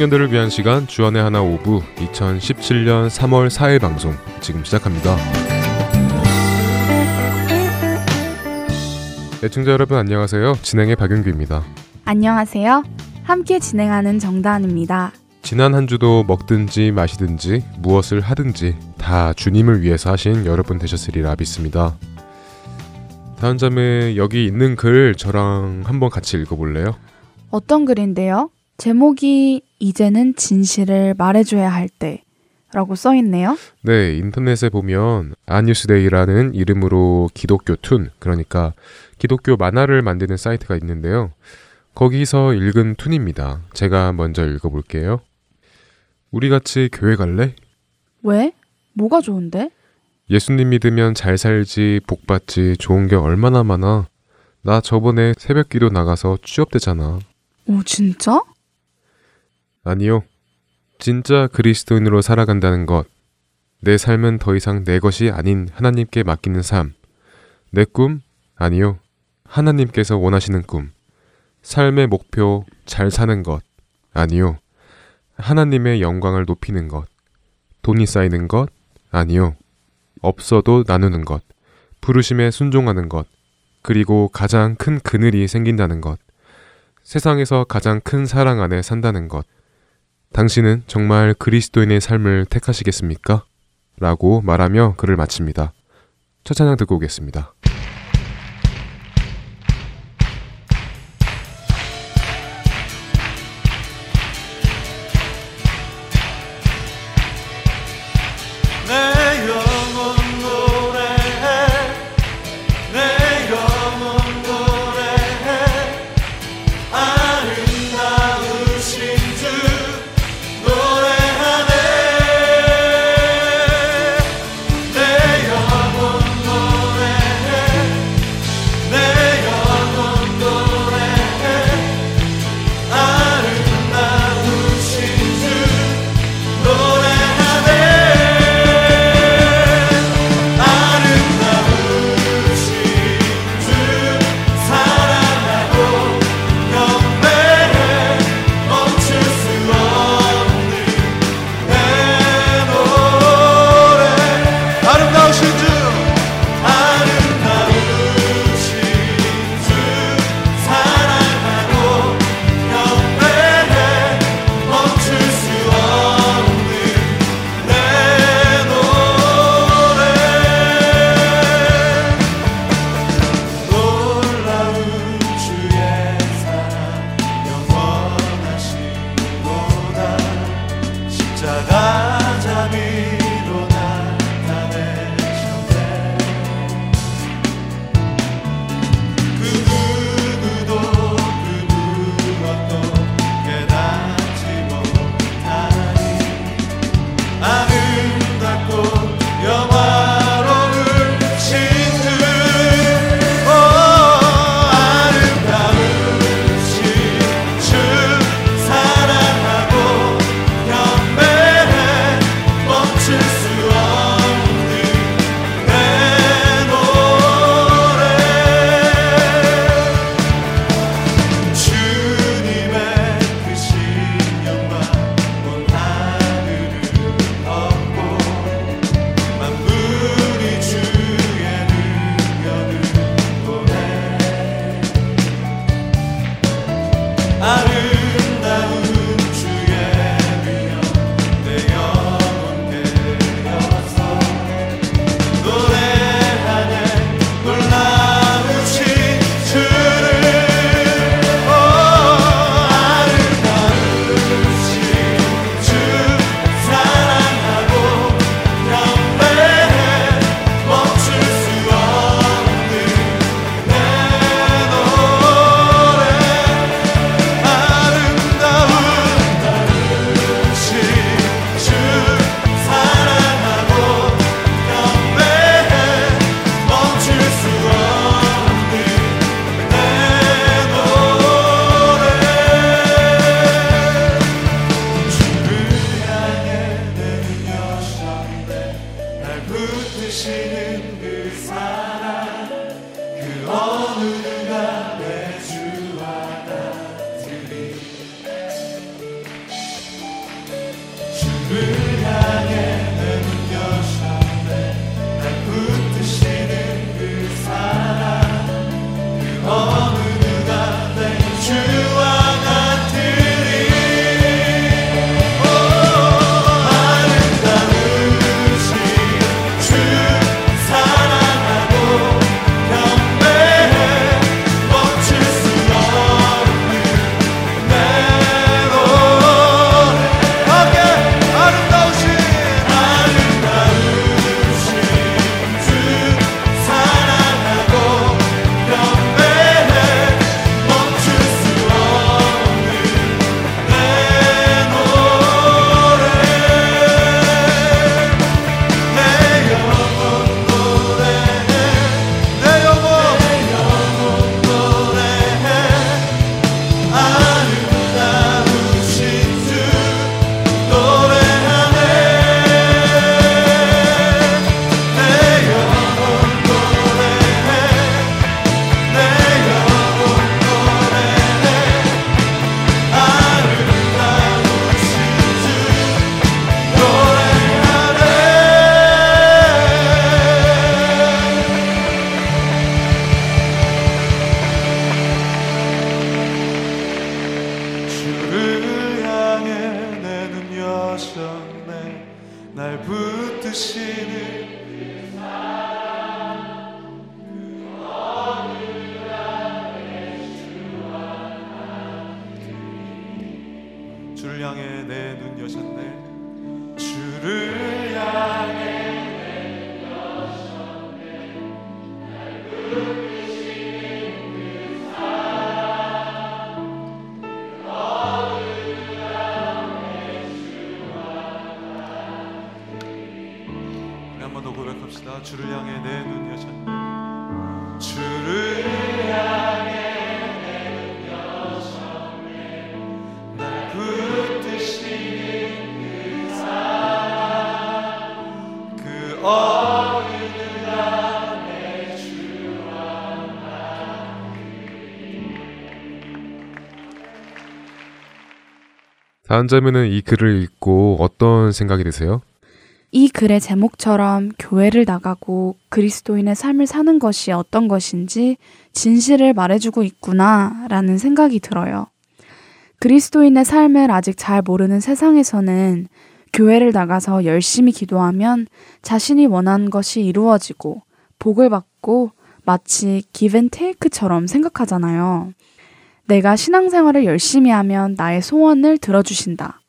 청년들을 위한 시간 주안의 하나 5부 2017년 3월 4일 방송 지금 시작합니다. 애청자 여러분 안녕하세요. 진행의 박윤규입니다. 안녕하세요. 함께 진행하는 정다은입니다. 지난 한 주도 먹든지 마시든지 무엇을 하든지 다 주님을 위해서 하신 여러분 되셨으리라 믿습니다. 다음 잠에 여기 있는 글 저랑 한번 같이 읽어볼래요? 어떤 글인데요? 제목이 이제는 진실을 말해줘야 할 때 라고 써있네요. 네, 인터넷에 보면 아뉴스데이라는 이름으로 기독교 툰, 그러니까 기독교 만화를 만드는 사이트가 있는데요. 거기서 읽은 툰입니다. 제가 먼저 읽어볼게요. 우리 같이 교회 갈래? 왜? 뭐가 좋은데? 예수님 믿으면 잘 살지, 복 받지, 좋은 게 얼마나 많아. 나 저번에 새벽기도 나가서 취업됐잖아. 오, 진짜? 아니요. 진짜 그리스도인으로 살아간다는 것. 내 삶은 더 이상 내 것이 아닌 하나님께 맡기는 삶. 내 꿈? 아니요. 하나님께서 원하시는 꿈. 삶의 목표, 잘 사는 것. 아니요. 하나님의 영광을 높이는 것. 돈이 쌓이는 것. 아니요. 없어도 나누는 것. 부르심에 순종하는 것. 그리고 가장 큰 그늘이 생긴다는 것. 세상에서 가장 큰 사랑 안에 산다는 것. 당신은 정말 그리스도인의 삶을 택하시겠습니까? 라고 말하며 글을 마칩니다. 첫 찬양 듣고 오겠습니다. 날 붙드시는 주를 향해 내 눈 여셨네. 주를 향해 내 눈 여셨네. 날 부르시는 그 사랑 그 어둠 가운데 주와 같으니. 우리 한 번 더 고백합시다. 주를 향해 내 눈 여셨네. 주를 향해 다은자매는 이 글을 읽고 어떤 생각이 드세요? 이 글의 제목처럼 교회를 나가고 그리스도인의 삶을 사는 것이 어떤 것인지 진실을 말해주고 있구나 라는 생각이 들어요. 그리스도인의 삶을 아직 잘 모르는 세상에서는 교회를 나가서 열심히 기도하면 자신이 원하는 것이 이루어지고 복을 받고 마치 give and take처럼 생각하잖아요. 내가 신앙생활을 열심히 하면 나의 소원을 들어주신다.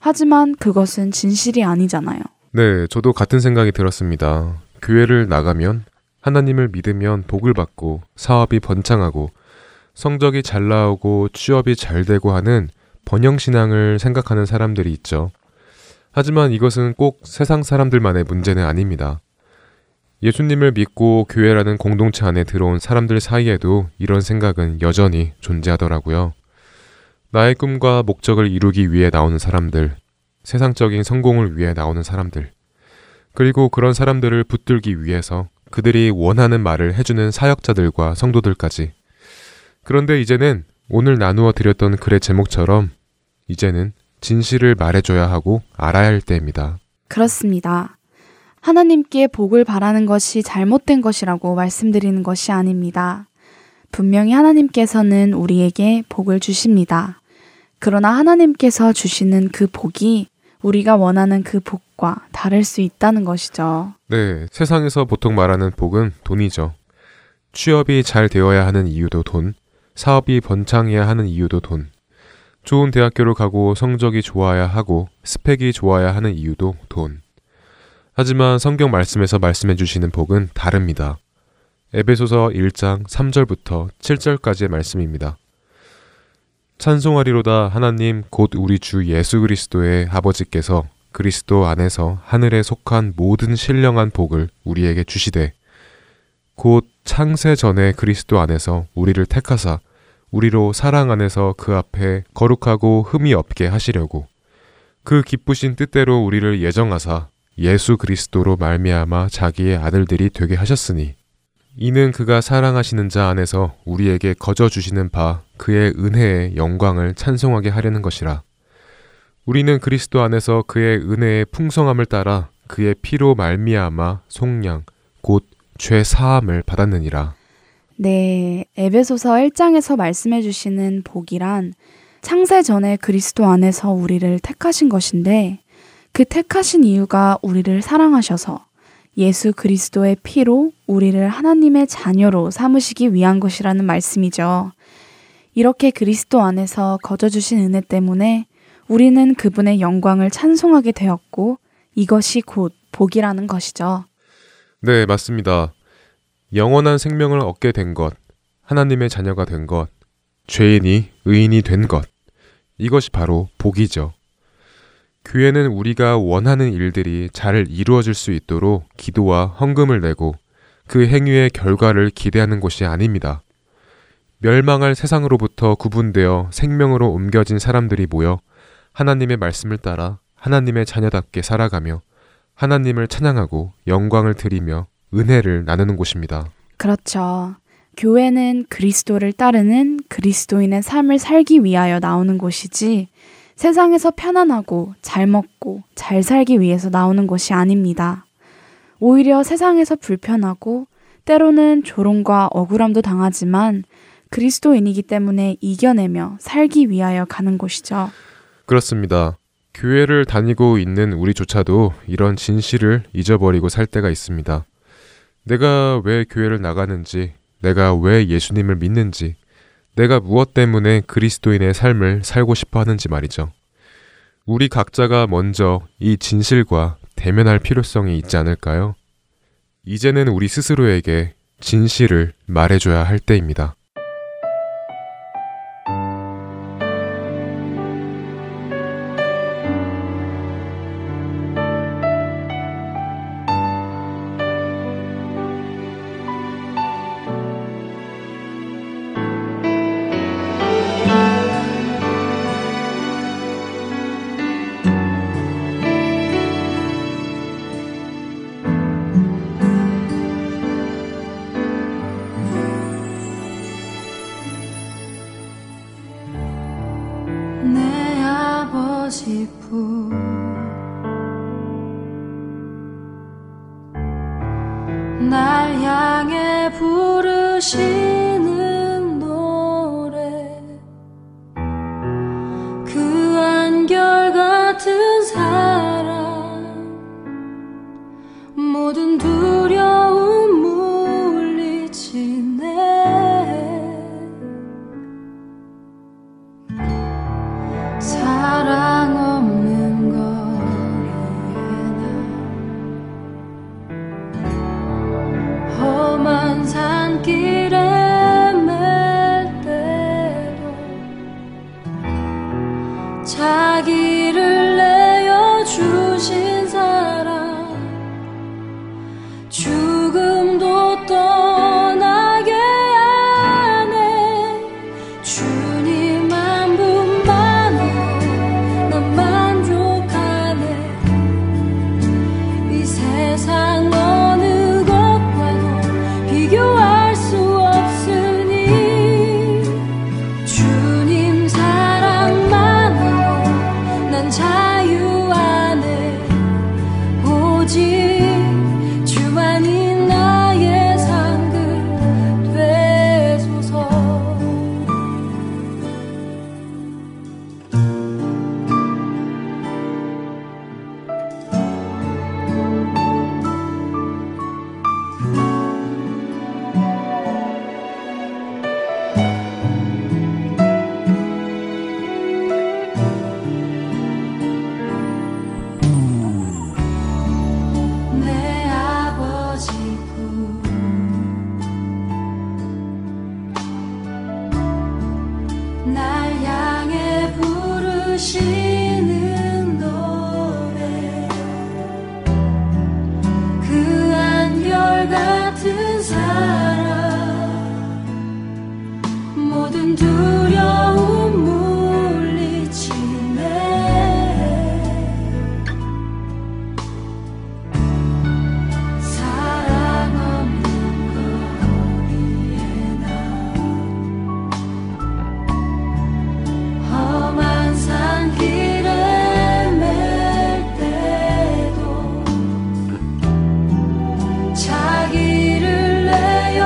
하지만 그것은 진실이 아니잖아요. 네, 저도 같은 생각이 들었습니다. 교회를 나가면 하나님을 믿으면 복을 받고 사업이 번창하고 성적이 잘 나오고 취업이 잘 되고 하는 번영신앙을 생각하는 사람들이 있죠. 하지만 이것은 꼭 세상 사람들만의 문제는 아닙니다. 예수님을 믿고 교회라는 공동체 안에 들어온 사람들 사이에도 이런 생각은 여전히 존재하더라고요. 나의 꿈과 목적을 이루기 위해 나오는 사람들, 세상적인 성공을 위해 나오는 사람들, 그리고 그런 사람들을 붙들기 위해서 그들이 원하는 말을 해주는 사역자들과 성도들까지. 그런데 이제는 오늘 나누어 드렸던 글의 제목처럼 이제는 진실을 말해줘야 하고 알아야 할 때입니다. 그렇습니다. 하나님께 복을 바라는 것이 잘못된 것이라고 말씀드리는 것이 아닙니다. 분명히 하나님께서는 우리에게 복을 주십니다. 그러나 하나님께서 주시는 그 복이 우리가 원하는 그 복과 다를 수 있다는 것이죠. 네, 세상에서 보통 말하는 복은 돈이죠. 취업이 잘 되어야 하는 이유도 돈, 사업이 번창해야 하는 이유도 돈, 좋은 대학교를 가고 성적이 좋아야 하고 스펙이 좋아야 하는 이유도 돈. 하지만 성경 말씀에서 말씀해 주시는 복은 다릅니다. 에베소서 1장 3절부터 7절까지의 말씀입니다. 찬송하리로다 하나님 곧 우리 주 예수 그리스도의 아버지께서 그리스도 안에서 하늘에 속한 모든 신령한 복을 우리에게 주시되 곧 창세 전에 그리스도 안에서 우리를 택하사 우리로 사랑 안에서 그 앞에 거룩하고 흠이 없게 하시려고 그 기쁘신 뜻대로 우리를 예정하사 예수 그리스도로 말미암아 자기의 아들들이 되게 하셨으니 이는 그가 사랑하시는 자 안에서 우리에게 거저 주시는 바 그의 은혜의 영광을 찬송하게 하려는 것이라. 우리는 그리스도 안에서 그의 은혜의 풍성함을 따라 그의 피로 말미암아 속량 곧 죄 사함을 받았느니라. 네, 에베소서 1장에서 말씀해 주시는 복이란 창세 전에 그리스도 안에서 우리를 택하신 것인데 그 택하신 이유가 우리를 사랑하셔서 예수 그리스도의 피로 우리를 하나님의 자녀로 삼으시기 위한 것이라는 말씀이죠. 이렇게 그리스도 안에서 거저 주신 은혜 때문에 우리는 그분의 영광을 찬송하게 되었고 이것이 곧 복이라는 것이죠. 네, 맞습니다. 영원한 생명을 얻게 된 것, 하나님의 자녀가 된 것, 죄인이 의인이 된 것, 이것이 바로 복이죠. 교회는 우리가 원하는 일들이 잘 이루어질 수 있도록 기도와 헌금을 내고 그 행위의 결과를 기대하는 곳이 아닙니다. 멸망할 세상으로부터 구분되어 생명으로 옮겨진 사람들이 모여 하나님의 말씀을 따라 하나님의 자녀답게 살아가며 하나님을 찬양하고 영광을 드리며 은혜를 나누는 곳입니다. 그렇죠. 교회는 그리스도를 따르는 그리스도인의 삶을 살기 위하여 나오는 곳이지 세상에서 편안하고 잘 먹고 잘 살기 위해서 나오는 것이 아닙니다. 오히려 세상에서 불편하고 때로는 조롱과 억울함도 당하지만 그리스도인이기 때문에 이겨내며 살기 위하여 가는 곳이죠. 그렇습니다. 교회를 다니고 있는 우리조차도 이런 진실을 잊어버리고 살 때가 있습니다. 내가 왜 교회를 나가는지, 내가 왜 예수님을 믿는지, 내가 무엇 때문에 그리스도인의 삶을 살고 싶어 하는지 말이죠. 우리 각자가 먼저 이 진실과 대면할 필요성이 있지 않을까요? 이제는 우리 스스로에게 진실을 말해줘야 할 때입니다. 자기를 내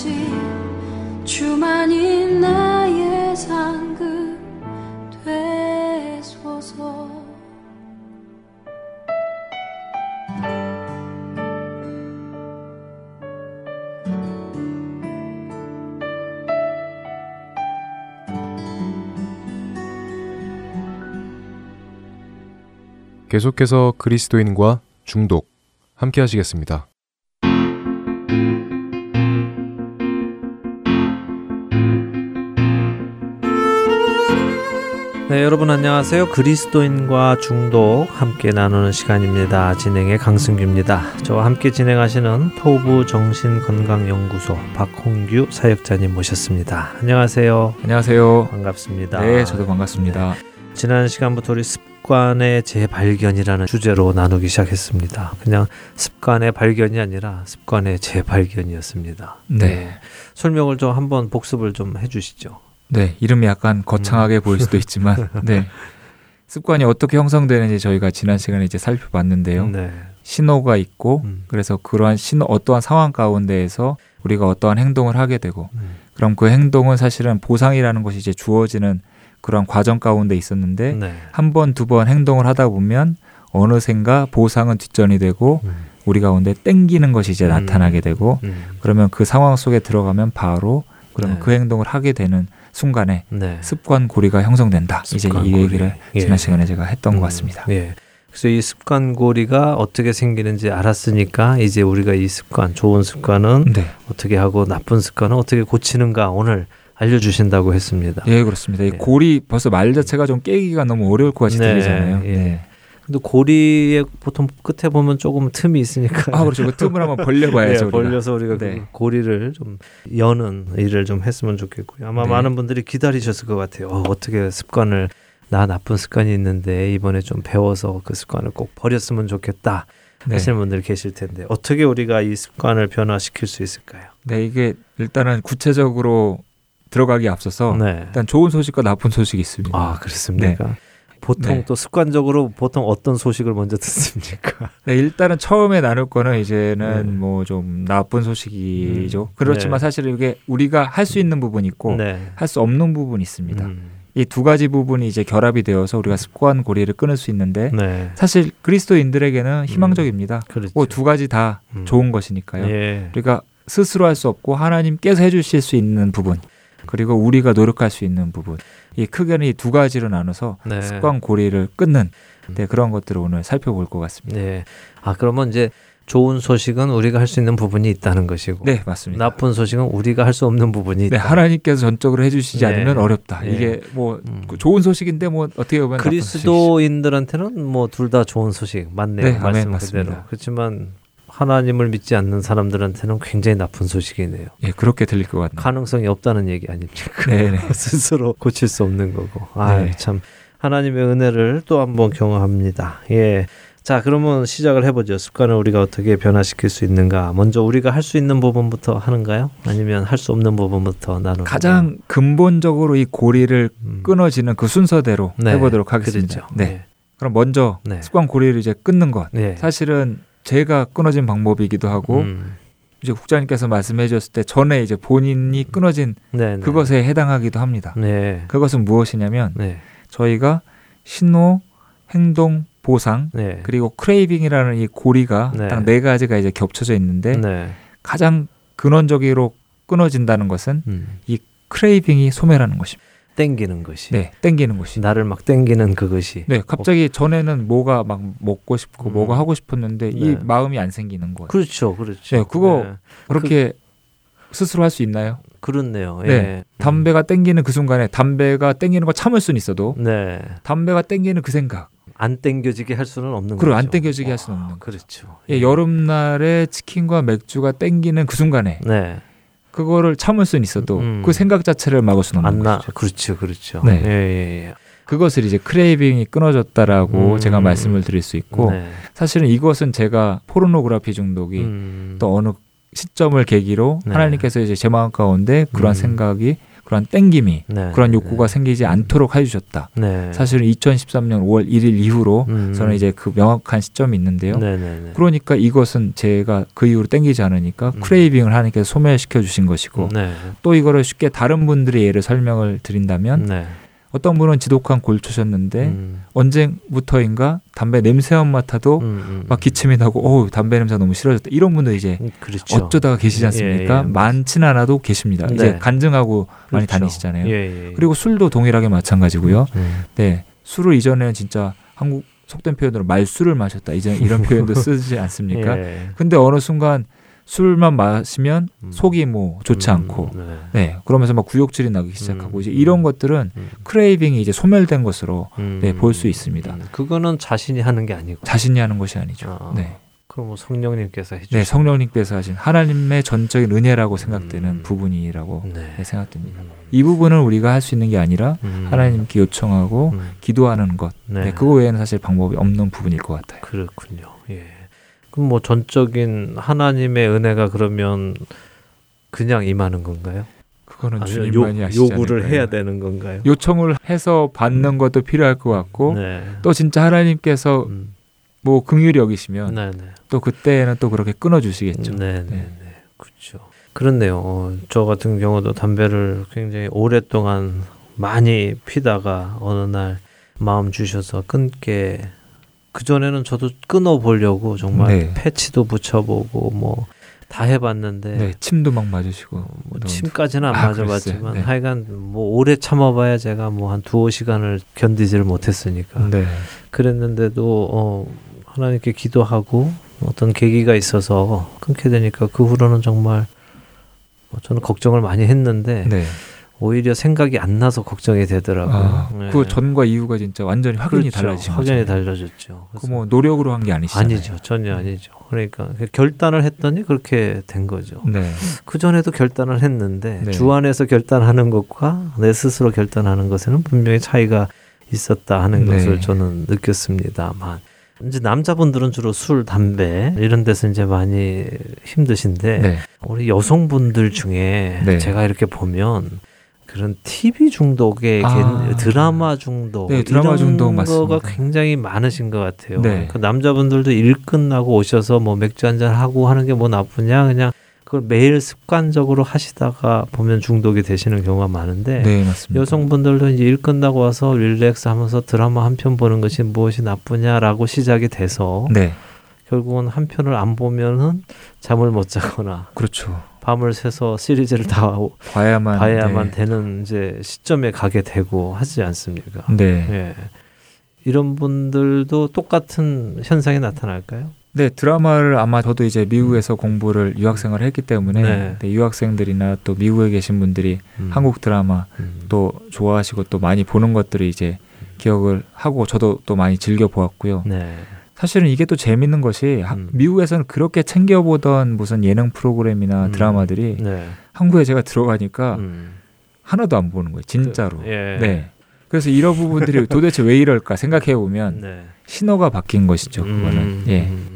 오직 주만이 나의 상급 되소서. 계속해서 그리스도인과 중독 함께 하시겠습니다. 네, 여러분 안녕하세요. 그리스도인과 중독 함께 나누는 시간입니다. 진행의 강승규입니다. 저와 함께 진행하시는 토부정신건강연구소 박홍규 사역자님 모셨습니다. 안녕하세요. 안녕하세요. 반갑습니다. 네, 저도 반갑습니다. 네. 지난 시간부터 우리 습관의 재발견이라는 주제로 나누기 시작했습니다. 그냥 습관의 발견이 아니라 습관의 재발견이었습니다. 네. 네. 설명을 좀 한번 복습을 좀 해주시죠. 네. 이름이 약간 거창하게 보일 수도 있지만 네. 습관이 어떻게 형성되는지 저희가 지난 시간에 이제 살펴봤는데요. 네. 신호가 있고 그래서 그러한 신호, 어떠한 상황 가운데에서 우리가 어떠한 행동을 하게 되고 그럼 그 행동은 사실은 보상이라는 것이 이제 주어지는 그런 과정 가운데 있었는데 네. 한 번, 두 번 행동을 하다 보면 어느샌가 보상은 뒷전이 되고 우리 가운데 땡기는 것이 이제 나타나게 되고 그러면 그 상황 속에 들어가면 바로 그러면 네. 그 행동을 하게 되는 순간에 네. 습관 고리가 형성된다. 습관 이제 이 얘기를 고리. 지난 시간에 제가 했던 것 같습니다. 예. 그래서 이 습관 고리가 어떻게 생기는지 알았으니까 이제 우리가 이 습관, 좋은 습관은 네. 어떻게 하고 나쁜 습관은 어떻게 고치는가 오늘 알려주신다고 했습니다. 예, 그렇습니다. 이 고리 벌써 말 자체가 좀 깨기가 너무 어려울 것 같이 들리잖아요. 예. 네. 근데 고리의 보통 끝에 보면 조금 틈이 있으니까. 아, 그렇죠. 그 틈을 한번 벌려봐야죠. 네, 벌려서 우리가 네. 그 고리를 좀 여는 일을 좀 했으면 좋겠고요. 아마 네. 많은 분들이 기다리셨을 것 같아요. 어떻게 습관을, 나 나쁜 습관이 있는데 이번에 좀 배워서 그 습관을 꼭 버렸으면 좋겠다 하시는 네. 분들 계실 텐데 어떻게 우리가 이 습관을 변화시킬 수 있을까요? 네, 이게 일단은 구체적으로 들어가기 앞서서 네. 일단 좋은 소식과 나쁜 소식이 있습니다. 아, 그렇습니까? 네. 보통 네. 또 습관적으로 보통 어떤 소식을 먼저 듣습니까? 네, 일단은 처음에 나눌 거는 이제는 뭐 좀 나쁜 소식이죠. 그렇지만 네. 사실 이게 우리가 할 수 있는 부분이 있고 네. 할 수 없는 부분이 있습니다. 이 두 가지 부분이 이제 결합이 되어서 우리가 습관 고리를 끊을 수 있는데 네. 사실 그리스도인들에게는 희망적입니다. 그렇죠. 뭐 두 가지 다 좋은 것이니까요. 예. 우리가 스스로 할 수 없고 하나님께서 해주실 수 있는 부분 그리고 우리가 노력할 수 있는 부분 이 크게는 이 두 가지로 나눠서 네. 습관 고리를 끊는 네, 그런 것들을 오늘 살펴볼 것 같습니다. 네. 아, 그러면 이제 좋은 소식은 우리가 할 수 있는 부분이 있다는 것이고 네, 맞습니다. 나쁜 소식은 우리가 할 수 없는 부분이 있다. 네, 하나님께서 전적으로 해주시지 네. 않으면 어렵다. 네. 이게 뭐 좋은 소식인데 뭐 어떻게 보면 그리스도인들한테는 뭐 둘 다 좋은 소식 맞네요. 네, 말씀 아멘, 그대로. 맞습니다. 그렇지만 하나님을 믿지 않는 사람들한테는 굉장히 나쁜 소식이네요. 예, 그렇게 들릴 것 같네요. 가능성이 없다는 얘기 아닙니까? 네, 스스로 고칠 수 없는 거고. 아, 네. 참 하나님의 은혜를 또 한번 경험합니다. 예, 자 그러면 시작을 해보죠. 습관을 우리가 어떻게 변화시킬 수 있는가? 먼저 우리가 할 수 있는 부분부터 하는가요? 아니면 할 수 없는 부분부터 나누는? 가장 근본적으로 이 고리를 끊어지는 그 순서대로 네, 해보도록 하겠습니다. 그렇죠. 네. 네, 그럼 먼저 네. 습관 고리를 이제 끊는 것. 네. 사실은 제가 끊어진 방법이기도 하고 이제 국장님께서 말씀해 주셨을 때 전에 이제 본인이 끊어진 네네. 그것에 해당하기도 합니다. 네. 그것은 무엇이냐면 네. 저희가 신호, 행동, 보상 네. 그리고 크레이빙이라는 이 고리가 네. 딱 네 가지가 이제 겹쳐져 있는데 네. 가장 근원적으로 끊어진다는 것은 이 크레이빙이 소멸하는 것입니다. 땡기는 것이. 네, 땡기는 것이. 나를 막 땡기는 그것이. 네, 갑자기 전에는 뭐가 막 먹고 싶고 뭐가 하고 싶었는데 네. 이 마음이 안 생기는 거예요. 그렇죠, 그렇죠. 네, 그거 네. 그렇게 스스로 할 수 있나요? 그렇네요. 예. 네, 담배가 땡기는 그 순간에 담배가 땡기는 거 참을 수는 있어도 네. 담배가 땡기는 그 생각. 안 땡겨지게 할 수는 없는 거죠. 안 땡겨지게 할 수는 없는 거죠. 그렇죠. 예, 여름날에 치킨과 맥주가 땡기는 그 순간에. 네. 그거를 참을 수는 있어도 그 생각 자체를 막을 수는 없는 거죠. 그렇죠, 그렇죠. 네, 예, 예. 그것을 이제 크레이빙이 끊어졌다라고 제가 말씀을 드릴 수 있고 네. 사실은 이것은 제가 포르노그래피 중독이 또 어느 시점을 계기로 네. 하나님께서 이제 제 마음 가운데 그러한 생각이 그런 땡김이 그런 욕구가 생기지 않도록 해주셨다. 사실은 2013년 5월 1일 이후로 저는 이제 그 명확한 시점이 있는데요. 그러니까 이것은 제가 그 이후로 땡기지 않으니까 크레이빙을 하나님께서 소멸시켜 주신 것이고 또 이거를 쉽게 다른 분들의 예를 설명을 드린다면 어떤 분은 지독한 골초셨는데 언제부터인가 담배 냄새만 맡아도 막 기침이 나고 어우 담배 냄새 너무 싫어졌다 이런 분도 이제 그렇죠. 어쩌다가 계시지 않습니까? 많지는 않아도 계십니다. 이제 간증하고 많이 다니시잖아요. 그리고 술도 동일하게 마찬가지고요. 술을 이전에는 진짜 한국 속된 표현으로 말술을 마셨다 이제 이런 표현도 쓰지 않습니까? 근데 어느 순간 술만 마시면 속이 뭐 좋지 않고, 그러면서 막 구역질이 나기 시작하고 이제 이런 것들은 크레이빙이 이제 소멸된 것으로 볼 수 있습니다. 그거는 자신이 하는 게 아니고 자신이 하는 것이 아니죠. 그럼 뭐 성령님께서 해주신 성령님께서 하신 하나님의 전적인 은혜라고 생각되는 부분이라고 생각됩니다. 이 부분을 우리가 할 수 있는 게 아니라 하나님께 요청하고 기도하는 것, 그거 외에는 사실 방법이 없는 부분일 것 같아요. 그렇군요. 그럼 뭐 전적인 하나님의 은혜가 그러면 그냥 임하는 건가요? 그거는 주님만이 아시지 않을까요? 요구를 해야 되는 건가요? 요청을 해서 받는 것도 필요할 것 같고 또 진짜 하나님께서 뭐 긍휼히 여기시면 또 그때는 또 그렇게 끊어주시겠죠. 그렇죠. 그렇네요. 저 같은 경우도 담배를 굉장히 오랫동안 많이 피다가 어느 날 마음 주셔서 끊게 그전에는 저도 끊어보려고 정말 패치도 붙여보고 뭐 다 해봤는데 침도 막 맞으시고 뭐 침까지는 안 맞아봤지만 하여간 뭐 오래 참아봐야 제가 뭐 한 2~5시간을 견디지를 못했으니까 그랬는데도 하나님께 기도하고 어떤 계기가 있어서 끊게 되니까 그 후로는 정말 저는 걱정을 많이 했는데 오히려 생각이 안 나서 걱정이 되더라고요. 그 전과 이후가 진짜 완전히 확연히 달라지죠. 확연히 달라졌죠. 그 뭐 노력으로 한 게 아니시잖아요. 아니죠. 전혀 아니죠. 그러니까 결단을 했더니 그렇게 된 거죠. 그전에도 결단을 했는데 주 안에서 결단하는 것과 내 스스로 결단하는 것에는 분명히 차이가 있었다 하는 것을 저는 느꼈습니다만 이제 남자분들은 주로 술, 담배 이런 데서 이제 많이 힘드신데 우리 여성분들 중에 제가 이렇게 보면 그런 TV 중독의 드라마 중독 드라마 이런 중독 거가 맞습니다. 굉장히 많으신 것 같아요. 그 남자분들도 일 끝나고 오셔서 뭐 맥주 한잔 하고 하는 게 뭐 나쁘냐 그냥 그걸 매일 습관적으로 하시다가 보면 중독이 되시는 경우가 많은데 맞습니다. 여성분들도 이제 일 끝나고 와서 릴렉스 하면서 드라마 한 편 보는 것이 무엇이 나쁘냐라고 시작이 돼서 결국은 한 편을 안 보면은 잠을 못 자거나 밤을 새서 시리즈를 다 봐야만 되는 이제 시점에 가게 되고 하지 않습니까? 이런 분들도 똑같은 현상이 나타날까요? 드라마를 아마 저도 이제 미국에서 공부를 유학생활을 했기 때문에 유학생들이나 또 미국에 계신 분들이 한국 드라마 또 좋아하시고 또 많이 보는 것들을 이제 기억을 하고 저도 또 많이 즐겨 보았고요. 사실은 이게 또 재밌는 것이 미국에서는 그렇게 챙겨보던 무슨 예능 프로그램이나 드라마들이 한국에 제가 들어가니까 하나도 안 보는 거예요. 진짜로. 그래서 이런 부분들이 도대체 왜 이럴까 생각해보면 신호가 바뀐 것이죠. 그거는.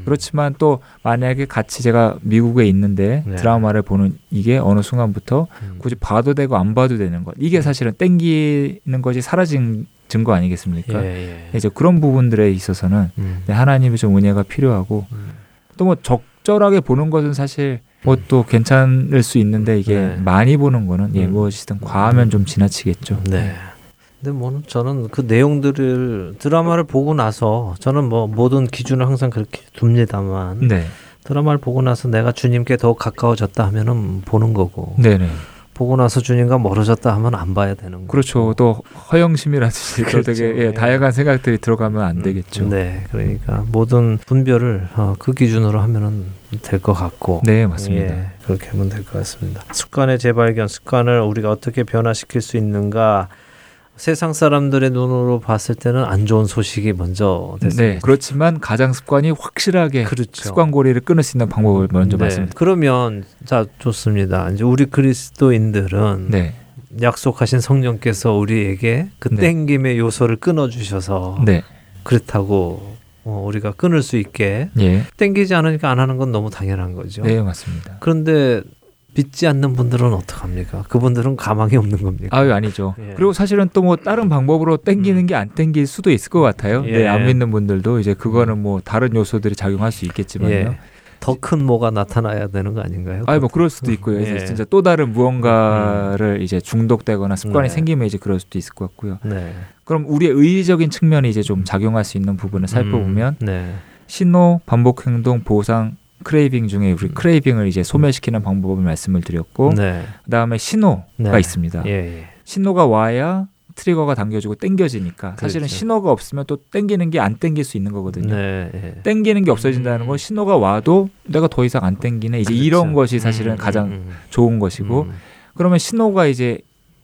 그렇지만 또 만약에 같이 제가 미국에 있는데 드라마를 보는 이게 어느 순간부터 굳이 봐도 되고 안 봐도 되는 것. 이게 사실은 땡기는 것이 사라진 증거 아니겠습니까? 이제 그런 부분들에 있어서는 하나님의 좀 은혜가 필요하고 또 뭐 적절하게 보는 것은 사실 뭐 또 괜찮을 수 있는데 이게 많이 보는 거는 무엇이든 과하면 좀 지나치겠죠. 근데 뭐 저는 그 내용들을 드라마를 보고 나서 저는 뭐 모든 기준을 항상 그렇게 둡니다만 드라마를 보고 나서 내가 주님께 더 가까워졌다 하면은 보는 거고. 보고 나서 주님과 멀어졌다 하면 안 봐야 되는 거죠. 그렇죠. 또 허영심이라든지 되게 다양한 생각들이 들어가면 안 되겠죠. 그러니까 모든 분별을 그 기준으로 하면은 될 것 같고. 맞습니다. 그렇게 하면 될 것 같습니다. 습관의 재발견, 습관을 우리가 어떻게 변화시킬 수 있는가. 세상 사람들의 눈으로 봤을 때는 안 좋은 소식이 먼저 됐습니다. 그렇지만 가장 습관이 확실하게 습관고리를 끊을 수 있는 방법을 먼저 말씀드립니다. 그러면 자 좋습니다. 이제 우리 그리스도인들은 약속하신 성령께서 우리에게 그 땡김의 요소를 끊어주셔서 그렇다고 우리가 끊을 수 있게 땡기지 않으니까 안 하는 건 너무 당연한 거죠. 맞습니다. 그런데 믿지 않는 분들은 어떡합니까? 그분들은 가망이 없는 겁니까? 아유, 아니죠. 예. 그리고 사실은 또 뭐 다른 방법으로 땡기는 게 안 땡길 수도 있을 것 같아요. 예. 네, 안 믿는 분들도 이제 그거는 뭐 다른 요소들이 작용할 수 있겠지만요. 예. 더 큰 뭐가 나타나야 되는 거 아닌가요? 아니 뭐 그럴 수도 있고요. 그래서 예. 진짜 또 다른 무언가를 이제 중독되거나 습관이 네. 생기면 이제 그럴 수도 있을 것 같고요. 네. 그럼 우리의 의지적인 측면이 이제 좀 작용할 수 있는 부분을 살펴보면 네. 신호, 반복 행동, 보상, 크레이빙 중에 우리 크레이빙을 이제 소멸시키는 방법을 말씀을 드렸고 네. 그다음에 신호가 네. 있습니다. 예. 신호가 와야 트리거가 당겨지고 땡겨지니까 사실은 그렇죠. 신호가 없으면 또 땡기는 게 안 땡길 수 있는 거거든요. 네, 예. 땡기는 게 없어진다는 건 신호가 와도 내가 더 이상 안 땡기네. 이제 그렇죠. 이런 것이 사실은 가장 좋은 것이고 그러면 신호가 이제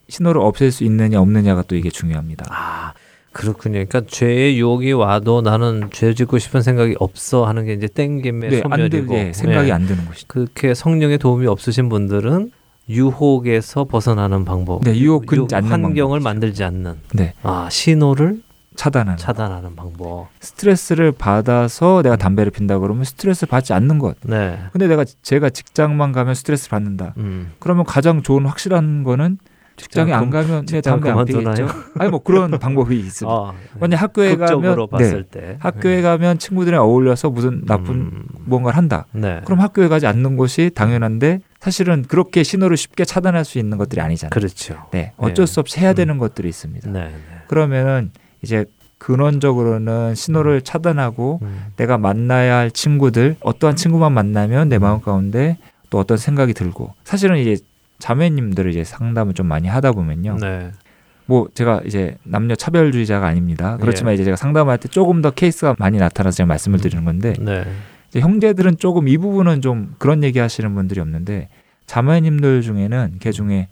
신호를 없앨 수 있느냐 없느냐가 또 이게 중요합니다. 아, 그렇군요. 그러니까 죄의 유혹이 와도 나는 죄 짓고 싶은 생각이 없어 하는 게 이제 땡김의 네, 소멸이고 네, 생각이 네. 안 드는 것이죠. 그렇게 성령의 도움이 없으신 분들은 유혹에서 벗어나는 방법. 네, 유혹 근지 않는 환경을 방법이죠. 만들지 않는. 네. 아, 신호를 차단하는 방법. 스트레스를 받아서 내가 담배를 핀다 그러면 스트레스 받지 않는 것. 네. 근데 제가 직장만 가면 스트레스 받는다. 그러면 가장 좋은 확실한 거는 직장에 안 가면 내 담배 안 피겠죠. 아니 뭐 그런 방법이 있습니다. 만약 학교에 가면 봤을 네. 때. 학교에 가면 친구들이랑 어울려서 무슨 나쁜 뭔가를 한다. 네. 그럼 학교에 가지 않는 것이 당연한데 사실은 그렇게 신호를 쉽게 차단할 수 있는 것들이 아니잖아요. 그렇죠. 네, 어쩔 수 없이 해야 되는 것들이 있습니다. 네, 네. 그러면은 이제 근원적으로는 신호를 차단하고 내가 만나야 할 친구들, 어떠한 친구만 만나면 내 마음 가운데 또 어떤 생각이 들고 사실은 이제 자매님들을 이제 상담을 좀 많이 하다 보면요. 네. 뭐 제가 이제 남녀 차별주의자가 아닙니다. 그렇지만 예. 이제 제가 상담할 때 조금 더 케이스가 많이 나타나서 제가 말씀을 드리는 건데. 네. 이제 형제들은 조금 이 부분은 좀 그런 얘기 하시는 분들이 없는데 자매님들 중에는 걔 중에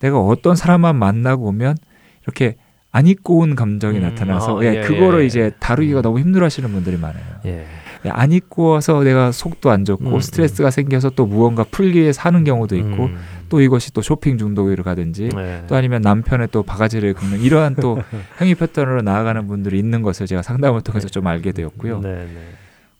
내가 어떤 사람만 만나고 오면 이렇게 안 입고 온 감정이 나타나서 예, 그거를 이제 다루기가 너무 힘들어 하시는 분들이 많아요. 예. 안 입고 와서 내가 속도 안 좋고 스트레스가 생겨서 또 무언가 풀기 위해서 하는 경우도 있고 또 이것이 또 쇼핑 중독으로 가든지 예. 또 아니면 남편의 또 바가지를 긁는 이러한 또 행위 패턴으로 나아가는 분들이 있는 것을 제가 상담을 통해서 좀 알게 되었고요. 네, 네.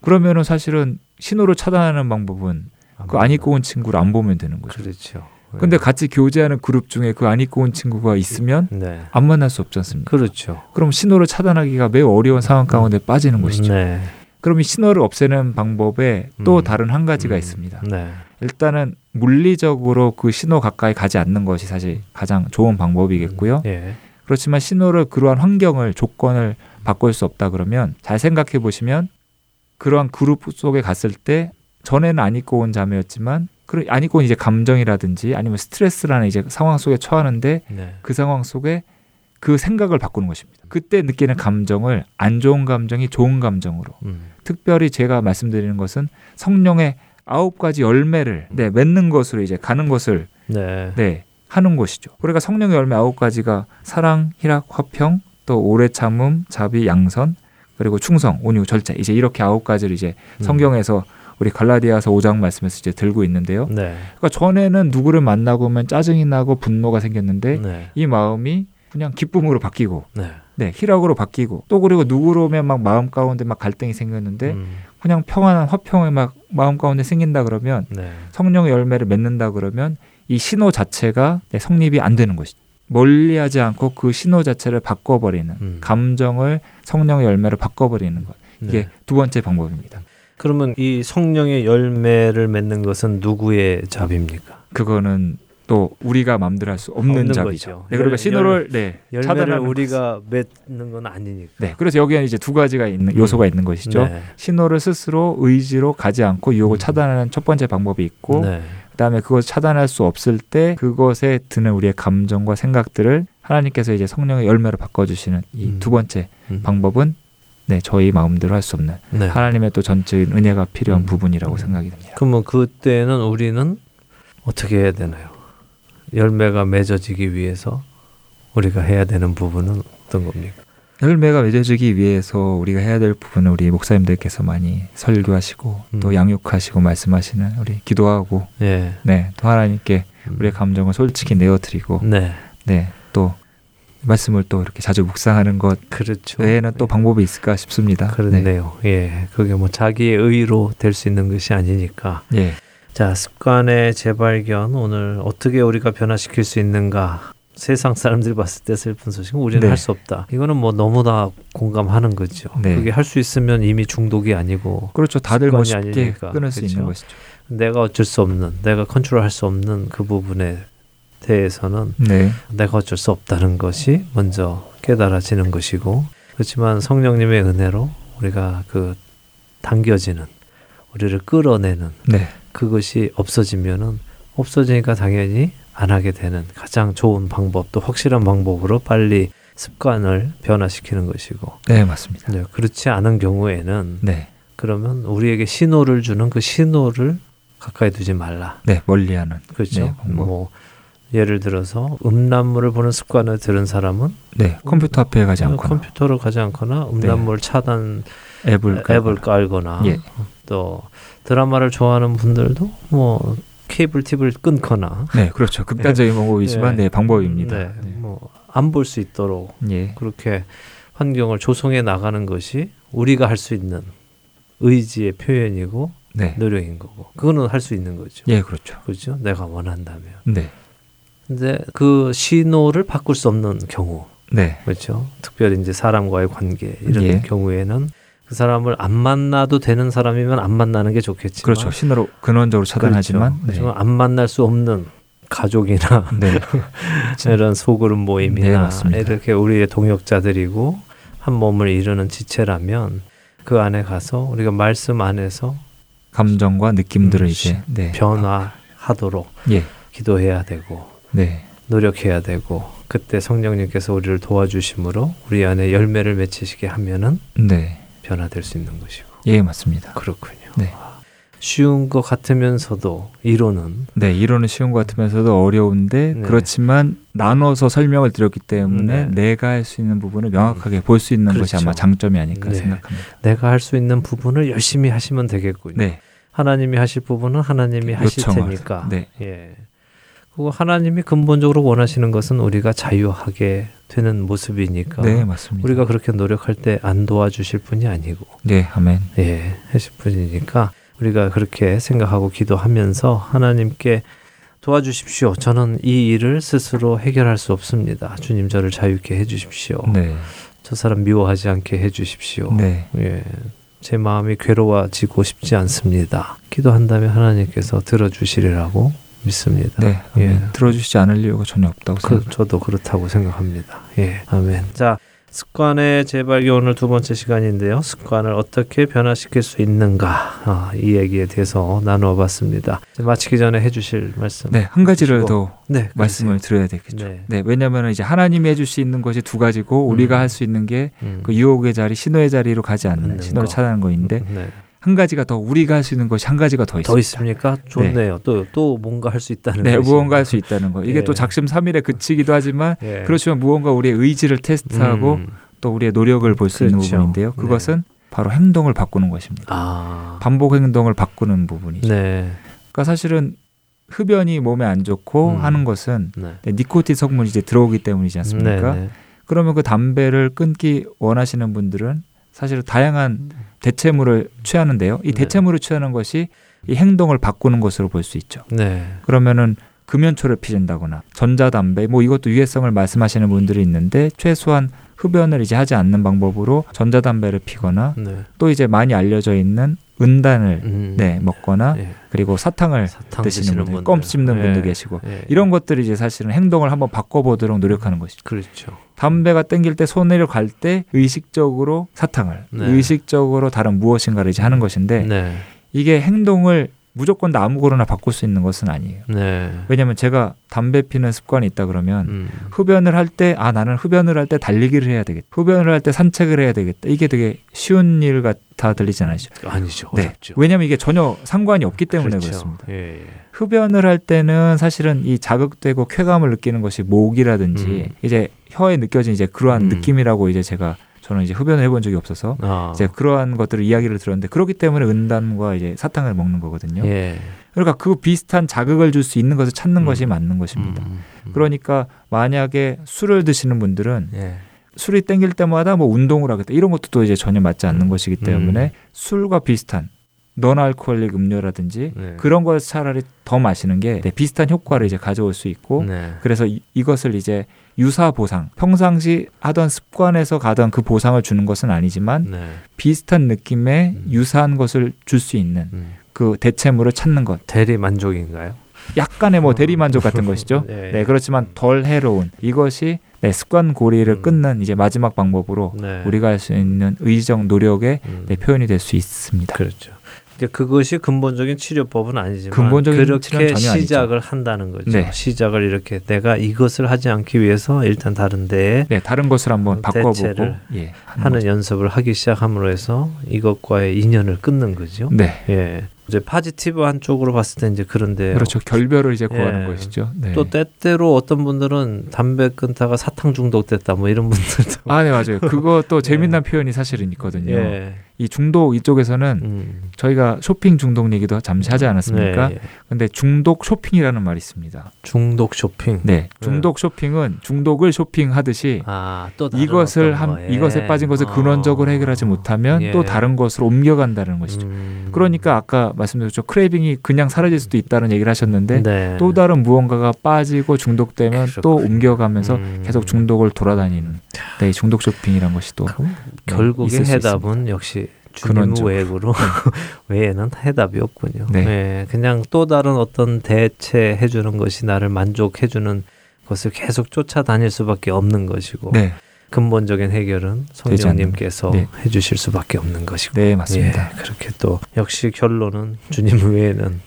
그러면은 사실은 신호를 차단하는 방법은 그 안 입고 온 친구를 안 보면 되는 거죠. 그렇죠. 근데 같이 교제하는 그룹 중에 그 안 입고 온 친구가 있으면 네. 안 만날 수 없지 않습니까? 그렇죠. 그럼 신호를 차단하기가 매우 어려운 상황 가운데 빠지는 것이죠. 네. 그럼 이 신호를 없애는 방법에 또 다른 한 가지가 있습니다. 네. 일단은 물리적으로 그 신호 가까이 가지 않는 것이 사실 가장 좋은 방법이겠고요. 예. 그렇지만 신호를 그러한 환경을 조건을 바꿀 수 없다 그러면 잘 생각해 보시면 그러한 그룹 속에 갔을 때 전에는 안 입고 온 자매였지만 안 입고 온 이제 감정이라든지 아니면 스트레스라는 이제 상황 속에 처하는데 네. 그 상황 속에 그 생각을 바꾸는 것입니다. 그때 느끼는 감정을 안 좋은 감정이 좋은 감정으로 특별히 제가 말씀드리는 것은 성령의 9가지 열매를 네, 맺는 것으로 이제 가는 것을 네. 네, 하는 것이죠. 그러니까 성령의 열매 9가지가 사랑, 희락, 화평, 또 오래 참음, 자비, 양선 그리고 충성, 온유, 절제 이제 이렇게 9가지를 이제 성경에서 우리 갈라디아서 5장 말씀에서 이제 들고 있는데요. 네. 그러니까 전에는 누구를 만나고 오면 짜증이 나고 분노가 생겼는데 네. 이 마음이 그냥 기쁨으로 바뀌고, 네, 네 희락으로 바뀌고 또 그리고 누구로 오면 막 마음 가운데 막 갈등이 생겼는데 그냥 평안한 화평이 막 마음 가운데 생긴다 그러면 네. 성령의 열매를 맺는다 그러면 이 신호 자체가 성립이 안 되는 것이죠. 멀리하지 않고 그 신호 자체를 바꿔버리는 감정을 성령의 열매로 바꿔버리는 것 이게 네. 두 번째 방법입니다. 그러면 이 성령의 열매를 맺는 것은 누구의 잡입니까? 그거는 또 우리가 마음대로 할 수 없는 잡이죠. 네, 그러니까 신호를 네, 열매를 우리가 맺는 건 아니니까. 네, 그래서 여기에 이제 두 가지가 있는 요소가 있는 것이죠. 네. 신호를 스스로 의지로 가지 않고 유혹을 차단하는 첫 번째 방법이 있고 네. 그다음에 그것을 차단할 수 없을 때 그것에 드는 우리의 감정과 생각들을 하나님께서 이제 성령의 열매로 바꿔주시는 이 두 번째 방법은 네 저희 마음대로 할 수 없는 네. 하나님의 또 전적인 은혜가 필요한 부분이라고 생각이 듭니다. 그러면 그때는 우리는 어떻게 해야 되나요? 열매가 맺어지기 위해서 우리가 해야 되는 부분은 어떤 겁니까? 열매가 맺어지기 위해서 우리가 해야 될 부분은 우리 목사님들께서 많이 설교하시고 또 양육하시고 말씀하시는 우리 기도하고 예. 네, 또 하나님께 우리의 감정을 솔직히 내어드리고 네, 네, 또 말씀을 또 이렇게 자주 묵상하는 것 그렇죠. 외에는 또 방법이 있을까 싶습니다. 그렇네요. 네. 예, 그게 뭐 자기의 의로 될 수 있는 것이 아니니까 예. 자, 습관의 재발견, 오늘 어떻게 우리가 변화시킬 수 있는가. 세상 사람들이 봤을 때 슬픈 소식은 우리는 네. 할 수 없다. 이거는 뭐 너무나 공감하는 거죠. 네. 그게 할 수 있으면 이미 중독이 아니고 그렇죠. 다들 뭐 쉽게 아니니까. 끊을 수 그렇죠? 있는 것이죠. 내가 어쩔 수 없는, 내가 컨트롤할 수 없는 그 부분에 대해서는 네. 내가 어쩔 수 없다는 것이 먼저 깨달아지는 것이고, 그렇지만 성령님의 은혜로 우리가 그 당겨지는, 우리를 끌어내는 네. 그것이 없어지면은, 없어지니까 당연히 안 하게 되는 가장 좋은 방법, 또 확실한 방법으로 빨리 습관을 변화시키는 것이고. 네, 맞습니다. 네, 그렇지 않은 경우에는 네. 그러면 우리에게 신호를 주는 그 신호를 가까이 두지 말라. 네, 멀리하는. 그렇죠. 네, 뭐 예를 들어서 음란물을 보는 습관을 들은 사람은 네, 컴퓨터 앞에 가지 않거나, 컴퓨터로 가지 않거나, 음란물 네. 차단 앱을 깔거나, 예. 또 드라마를 좋아하는 분들도 뭐 케이블 TV를 끊거나. 네, 그렇죠. 극단적인 방법이지만 네, 방법입니다. 네, 뭐 안 볼 수 있도록 예. 그렇게 환경을 조성해 나가는 것이 우리가 할 수 있는 의지의 표현이고 네. 노력인 거고, 그거는 할 수 있는 거죠. 예, 그렇죠. 그렇죠. 내가 원한다면. 네. 근데 그 신호를 바꿀 수 없는 경우. 네. 그렇죠. 특별히 이제 사람과의 관계 이런 예. 경우에는. 그 사람을 안 만나도 되는 사람이면 안 만나는 게 좋겠지만, 그렇죠. 신호로 근원적으로 차단하지만 그렇죠. 네. 안 만날 수 없는 가족이나 네. 이런 소그룹 모임이나 네, 이렇게 우리의 동역자들이고 한 몸을 이루는 지체라면 그 안에 가서 우리가 말씀 안에서 감정과 느낌들을 이제 네. 변화하도록 예. 기도해야 되고 네. 노력해야 되고, 그때 성령님께서 우리를 도와주심으로 우리 안에 열매를 맺히시게 하면은 네. 변화될 수 있는 것이고. 예, 맞습니다. 그렇군요. 네. 쉬운 것 같으면서도 이론은. 네, 이론은 쉬운 것 같으면서도 어려운데 네. 그렇지만 나눠서 설명을 드렸기 때문에 네. 내가 할 수 있는 부분을 명확하게 볼 수 있는 그렇죠. 것이 아마 장점이 아닐까 네. 생각합니다. 내가 할 수 있는 부분을 열심히 하시면 되겠군요. 네. 하나님이 하실 부분은 하나님이 하실 테니까. 네. 예. 그리고 하나님이 근본적으로 원하시는 것은 우리가 자유하게 되는 모습이니까. 네, 맞습니다. 우리가 그렇게 노력할 때 안 도와주실 분이 아니고. 네, 아멘. 예, 하실 분이니까 우리가 그렇게 생각하고 기도하면서 하나님께 도와주십시오. 저는 이 일을 스스로 해결할 수 없습니다. 주님, 저를 자유케 해주십시오. 네. 저 사람 미워하지 않게 해주십시오. 네. 예, 제 마음이 괴로워지고 싶지 않습니다. 기도한다면 하나님께서 들어주시리라고 믿습니다. 네, 예. 들어주시지 않을 이유가 전혀 없다고 생각합니다. 저도 그렇다고 생각합니다. 예, 아멘. 자, 습관의 재발견, 오늘 두 번째 시간인데요. 습관을 어떻게 변화시킬 수 있는가, 이 얘기에 대해서 나누어봤습니다. 마치기 전에 해주실 말씀. 네, 한 가지를 더 네, 말씀을 드려야 되겠죠. 네, 네, 왜냐하면 이제 하나님이 해줄 수 있는 것이 두 가지고 우리가 할 수 있는 게 그 유혹의 자리, 신호의 자리로 가지 않는 신호를 찾아낸 거인데. 네. 한 가지가 더, 우리가 할 수 있는 것이 한 가지가 더 있습니다. 더 있습니까? 좋네요. 또 네. 뭔가 할 수 있다는 거. 네, 무언가 할 수 있다는 거. 이게 예. 또 작심 3일에 그치기도 하지만 예. 그렇지만 무언가 우리의 의지를 테스트하고 또 우리의 노력을 볼 수 그렇죠. 있는 부분인데요. 그것은 네. 바로 행동을 바꾸는 것입니다. 아. 반복 행동을 바꾸는 부분이죠. 네. 그러니까 사실은 흡연이 몸에 안 좋고 하는 것은 네. 니코틴 성분이 이제 들어오기 때문이지 않습니까? 네네. 그러면 그 담배를 끊기 원하시는 분들은 사실은 다양한 대체물을 취하는데요. 이 대체물을 네. 취하는 것이 이 행동을 바꾸는 것으로 볼 수 있죠. 네. 그러면은 금연초를 피신다거나 전자담배, 뭐 이것도 유해성을 말씀하시는 분들이 있는데 최소한 흡연을 이제 하지 않는 방법으로 전자담배를 피거나 네. 또 이제 많이 알려져 있는 은단을 네, 먹거나 네. 그리고 사탕 드시는 분들, 껌 씹는 네. 분도 계시고 네. 이런 것들이 이제 사실은 행동을 한번 바꿔보도록 노력하는 것이죠. 그렇죠. 담배가 땡길 때 손을 갈 때 의식적으로 사탕을 네. 의식적으로 다른 무엇인가를 이제 하는 것인데 네. 이게 행동을 무조건 다 아무거나 바꿀 수 있는 것은 아니에요. 네. 왜냐하면 제가 담배 피는 습관이 있다 그러면 흡연을 할 때 나는 흡연을 할 때 달리기를 해야 되겠다. 흡연을 할 때 산책을 해야 되겠다. 이게 되게 쉬운 일 같아 들리지 않으시죠? 아니죠. 어렵죠. 네. 왜냐하면 이게 전혀 상관이 없기 때문에 그렇죠. 그렇습니다. 예, 예. 흡연을 할 때는 사실은 이 자극되고 쾌감을 느끼는 것이 목이라든지 이제 혀에 느껴진 이제 그러한 느낌이라고 이제 저는 이제 흡연을 해본 적이 없어서 이제 그러한 것들을 이야기를 들었는데, 그렇기 때문에 은단과 이제 사탕을 먹는 거거든요. 예. 그러니까 그 비슷한 자극을 줄 수 있는 것을 찾는 것이 맞는 것입니다. 그러니까 만약에 술을 드시는 분들은 예. 술이 땡길 때마다 뭐 운동을 하겠다 이런 것도 또 이제 전혀 맞지 않는 것이기 때문에 술과 비슷한 논알코올릭 음료라든지 네. 그런 걸 차라리 더 마시는 게 네, 비슷한 효과를 이제 가져올 수 있고 네. 그래서 이것을 이제 유사 보상, 평상시 하던 습관에서 가던 그 보상을 주는 것은 아니지만 네. 비슷한 느낌의 유사한 것을 줄 수 있는 그 대체물을 찾는 것. 대리만족인가요? 약간의 뭐 대리만족 같은 것이죠. 네. 네, 그렇지만 덜 해로운 이것이 네, 습관 고리를 끊는 이제 마지막 방법으로 네. 우리가 할 수 있는 의지적 노력의 네, 표현이 될 수 있습니다. 그렇죠. 그것이 근본적인 치료법은 아니지만 근본적인 그렇게 시작을 아니죠. 한다는 거죠. 네. 시작을 이렇게 내가 이것을 하지 않기 위해서 일단 다른 데에 네, 다른 것을 한번 바꿔보고 예, 하는 연습을 하기 시작함으로 해서 이것과의 인연을 끊는 거죠. 네. 예. 이제 파지티브한 쪽으로 봤을 때 이제 그런데 그렇죠. 결별을 이제 구하는 예. 것이죠. 네. 또 때때로 어떤 분들은 담배 끊다가 사탕 중독됐다 뭐 이런 분들도 아, 네, 맞아요. 그것도 예. 재미난 표현이 사실은 있거든요. 예. 이 중독 이쪽에서는 저희가 쇼핑 중독 얘기도 잠시 하지 않았습니까? 네, 예. 근데 중독 쇼핑이라는 말이 있습니다. 중독 쇼핑. 네. 중독 쇼핑은 중독을 쇼핑하듯이 아, 또 이것을 이것에 빠진 것을 근원적으로 해결하지 못하면 예. 또 다른 것으로 옮겨간다는 것이죠. 그러니까 아까 말씀드렸죠. 크레이빙이 그냥 사라질 수도 있다는 얘기를 하셨는데 네. 또 다른 무언가가 빠지고 중독되면 그렇군요. 또 옮겨가면서 계속 중독을 돌아다니는 네, 중독 쇼핑이라는 것이 또 결국의 해답은 역시 주님 외로 외에는 해답이 없군요. 네. 네, 그냥 또 다른 어떤 대체해 주는 것이 나를 만족해 주는 것을 계속 쫓아다닐 수밖에 없는 것이고 네. 근본적인 해결은 성령님께서 네. 해주실 수밖에 없는 것이고 네, 맞습니다. 예, 그렇게 또 역시 결론은 주님 외에는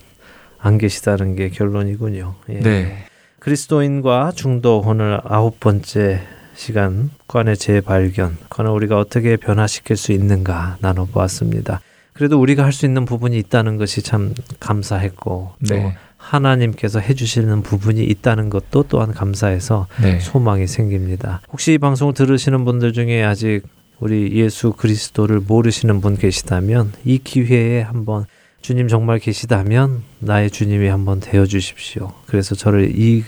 안 계시다는 게 결론이군요. 예. 네. 그리스도인과 중독 오늘 9번째 시간 관의 재발견, 관을 우리가 어떻게 변화시킬 수 있는가 나눠보았습니다. 그래도 우리가 할 수 있는 부분이 있다는 것이 참 감사했고 네. 또 하나님께서 해주시는 부분이 있다는 것도 또한 감사해서 네. 소망이 생깁니다. 혹시 이 방송을 들으시는 분들 중에 아직 우리 예수 그리스도를 모르시는 분 계시다면 이 기회에 한번 주님 정말 계시다면 나의 주님이 한번 되어주십시오. 그래서 저를 이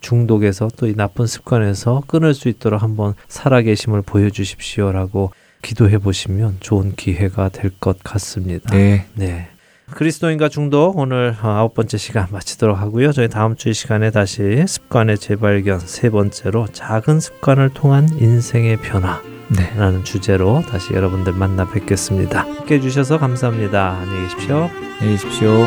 중독에서 또 이 나쁜 습관에서 끊을 수 있도록 한번 살아계심을 보여주십시오라고 기도해 보시면 좋은 기회가 될 것 같습니다. 네. 네. 그리스도인과 중독 오늘 9번째 시간 마치도록 하고요. 저희 다음 주 이 시간에 다시 습관의 재발견 3번째로 작은 습관을 통한 인생의 변화라는 네. 주제로 다시 여러분들 만나 뵙겠습니다. 함께 해주셔서 감사합니다. 안녕히 계십시오. 안녕히 계십시오.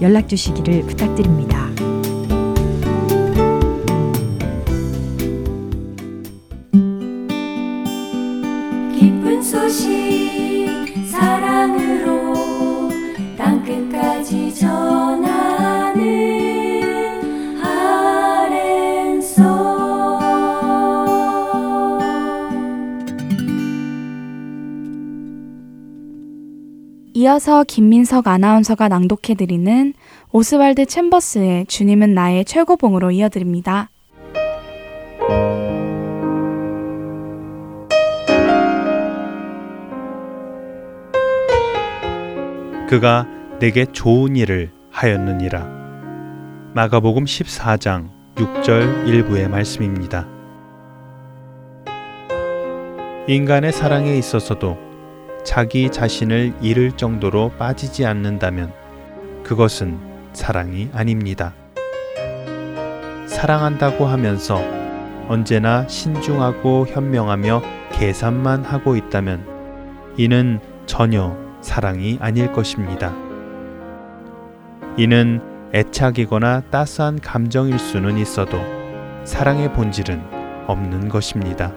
연락주시기를 부탁드립니다. 기쁜 소식 사랑으로 땅끝까지 전하는 이어서 김민석 아나운서가 낭독해드리는 오스왈드 챔버스의 주님은 나의 최고봉으로 이어드립니다. 그가 내게 좋은 일을 하였느니라. 마가복음 14장 6절 일부의 말씀입니다. 인간의 사랑에 있어서도 자기 자신을 잃을 정도로 빠지지 않는다면 그것은 사랑이 아닙니다. 사랑한다고 하면서 언제나 신중하고 현명하며 계산만 하고 있다면 이는 전혀 사랑이 아닐 것입니다. 이는 애착이거나 따스한 감정일 수는 있어도 사랑의 본질은 없는 것입니다.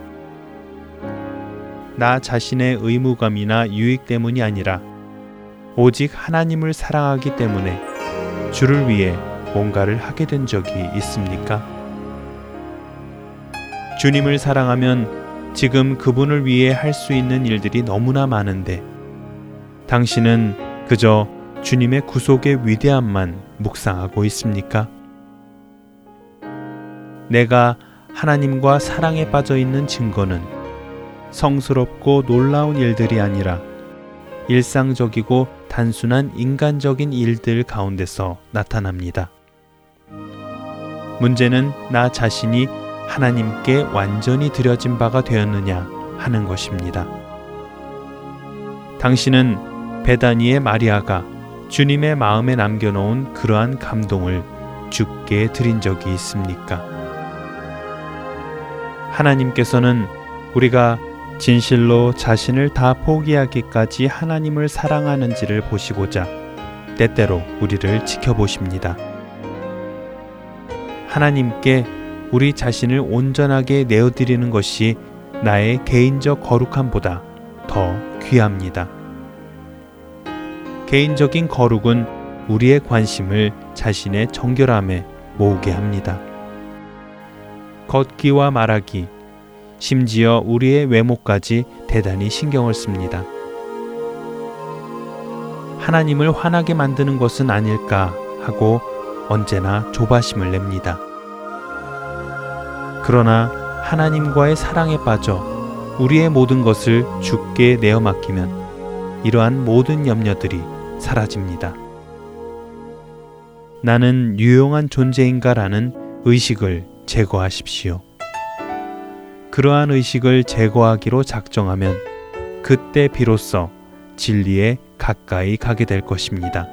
나 자신의 의무감이나 유익 때문이 아니라 오직 하나님을 사랑하기 때문에 주를 위해 뭔가를 하게 된 적이 있습니까? 주님을 사랑하면 지금 그분을 위해 할 수 있는 일들이 너무나 많은데 당신은 그저 주님의 구속의 위대함만 묵상하고 있습니까? 내가 하나님과 사랑에 빠져 있는 증거는 성스럽고 놀라운 일들이 아니라 일상적이고 단순한 인간적인 일들 가운데서 나타납니다. 문제는 나 자신이 하나님께 완전히 드려진 바가 되었느냐 하는 것입니다. 당신은 베다니의 마리아가 주님의 마음에 남겨놓은 그러한 감동을 주께 드린 적이 있습니까? 하나님께서는 우리가 진실로 자신을 다 포기하기까지 하나님을 사랑하는지를 보시고자 때때로 우리를 지켜보십니다. 하나님께 우리 자신을 온전하게 내어드리는 것이 나의 개인적 거룩함보다 더 귀합니다. 개인적인 거룩은 우리의 관심을 자신의 정결함에 모으게 합니다. 걷기와 말하기, 심지어 우리의 외모까지 대단히 신경을 씁니다. 하나님을 화나게 만드는 것은 아닐까 하고 언제나 조바심을 냅니다. 그러나 하나님과의 사랑에 빠져 우리의 모든 것을 주께 내어 맡기면 이러한 모든 염려들이 사라집니다. 나는 유용한 존재인가라는 의식을 제거하십시오. 그러한 의식을 제거하기로 작정하면 그때 비로소 진리에 가까이 가게 될 것입니다.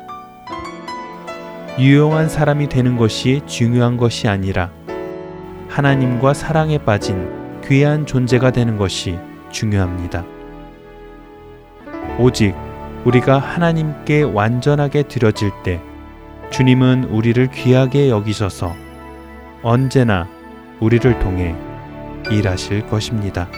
유용한 사람이 되는 것이 중요한 것이 아니라 하나님과 사랑에 빠진 귀한 존재가 되는 것이 중요합니다. 오직 우리가 하나님께 완전하게 드려질 때 주님은 우리를 귀하게 여기셔서 언제나 우리를 통해 일하실 것입니다.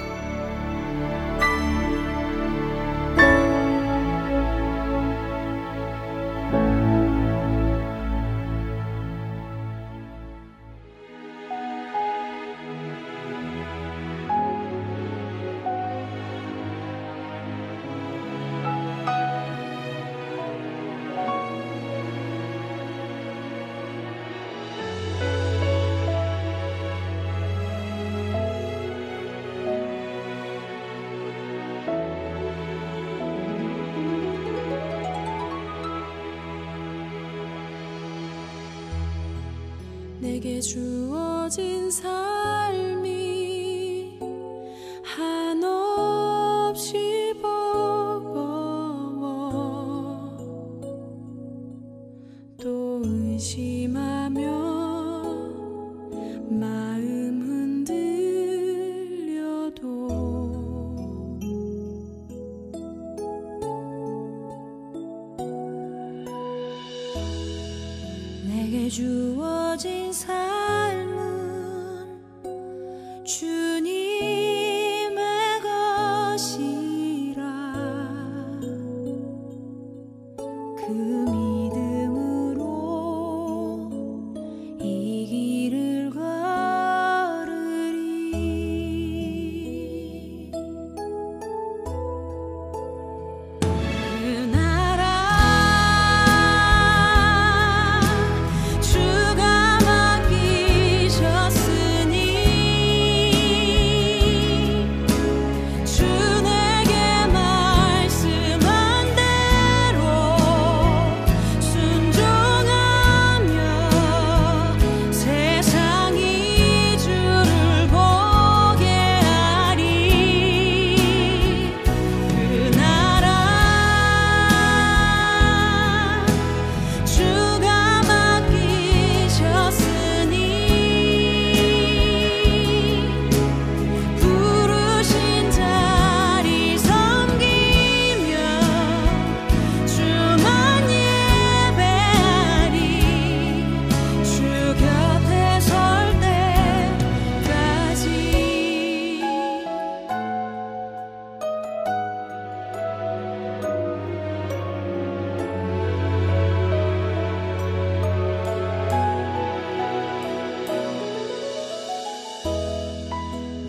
내게 주어진 삶이 한없이 버거워 또 의심하며 마음 흔들려도 내게 주어진 삶은 주님의 것이라 그 믿음으로 이 길을 걸으리. 그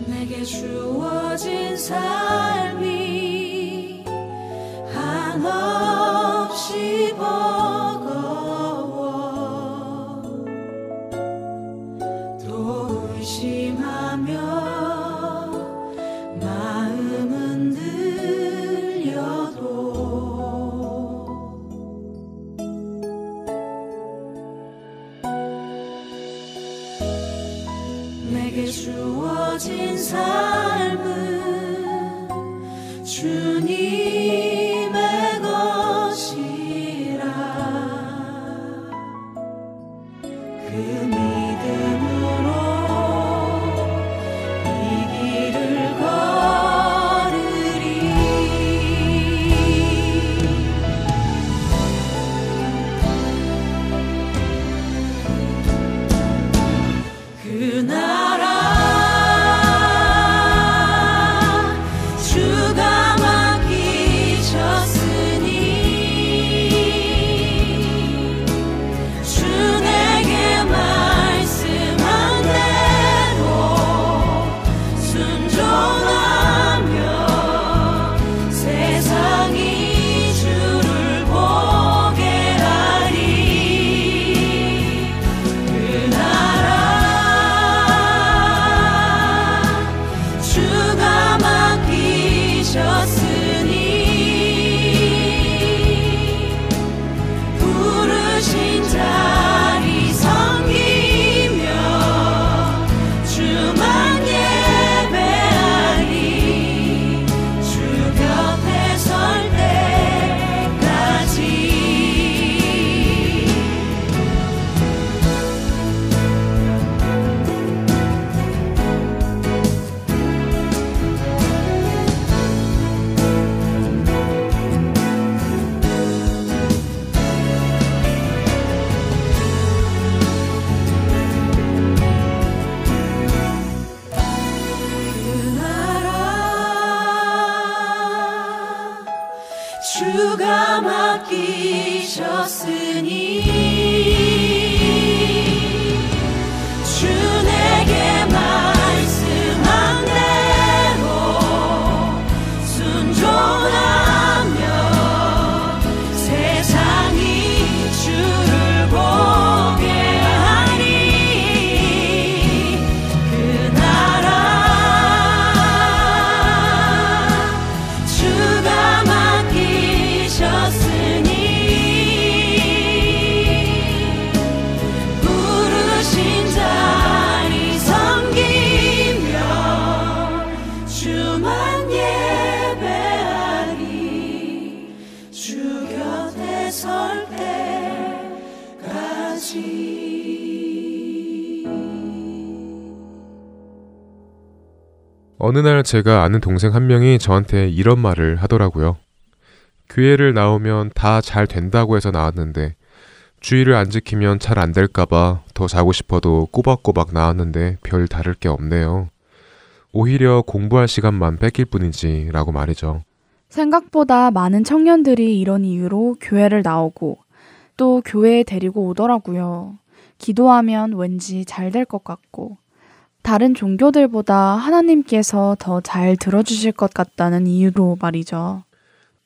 내게 주어진 삶이 한없이 버거워 또 의심하며 마음은 흔들려도 내게 주어진 삶은 주님의 것이라 그 믿음으로 이 길을 걸으리. 그날 주가 맡기셨으니 주 내게 말씀한 대로 순종하며 세상이 주를 보게 하니 그 나라 주가 맡기셨으니 어느 날 제가 아는 동생 한 명이 저한테 이런 말을 하더라고요. 교회를 나오면 다 잘 된다고 해서 나왔는데 주의를 안 지키면 잘 안 될까봐 더 자고 싶어도 꼬박꼬박 나왔는데 별 다를 게 없네요. 오히려 공부할 시간만 뺏길 뿐이지 라고 말이죠. 생각보다 많은 청년들이 이런 이유로 교회를 나오고 또 교회에 데리고 오더라고요. 기도하면 왠지 잘 될 것 같고 다른 종교들보다 하나님께서 더 잘 들어주실 것 같다는 이유로 말이죠.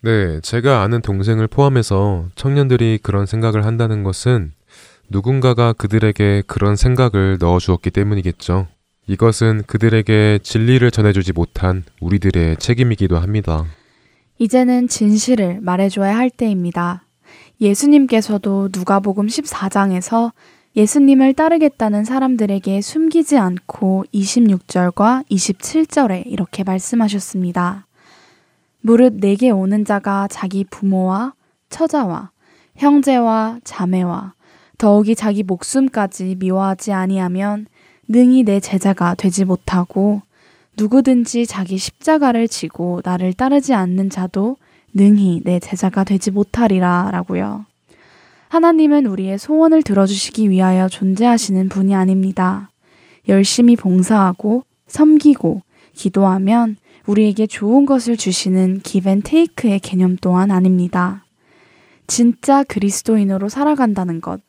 네, 제가 아는 동생을 포함해서 청년들이 그런 생각을 한다는 것은 누군가가 그들에게 그런 생각을 넣어주었기 때문이겠죠. 이것은 그들에게 진리를 전해주지 못한 우리들의 책임이기도 합니다. 이제는 진실을 말해줘야 할 때입니다. 예수님께서도 누가복음 14장에서 예수님을 따르겠다는 사람들에게 숨기지 않고 26절과 27절에 이렇게 말씀하셨습니다. 무릇 내게 오는 자가 자기 부모와 처자와 형제와 자매와 더욱이 자기 목숨까지 미워하지 아니하면 능히 내 제자가 되지 못하고 누구든지 자기 십자가를 지고 나를 따르지 않는 자도 능히 내 제자가 되지 못하리라 라고요. 하나님은 우리의 소원을 들어주시기 위하여 존재하시는 분이 아닙니다. 열심히 봉사하고 섬기고 기도하면 우리에게 좋은 것을 주시는 기브앤테이크의 개념 또한 아닙니다. 진짜 그리스도인으로 살아간다는 것,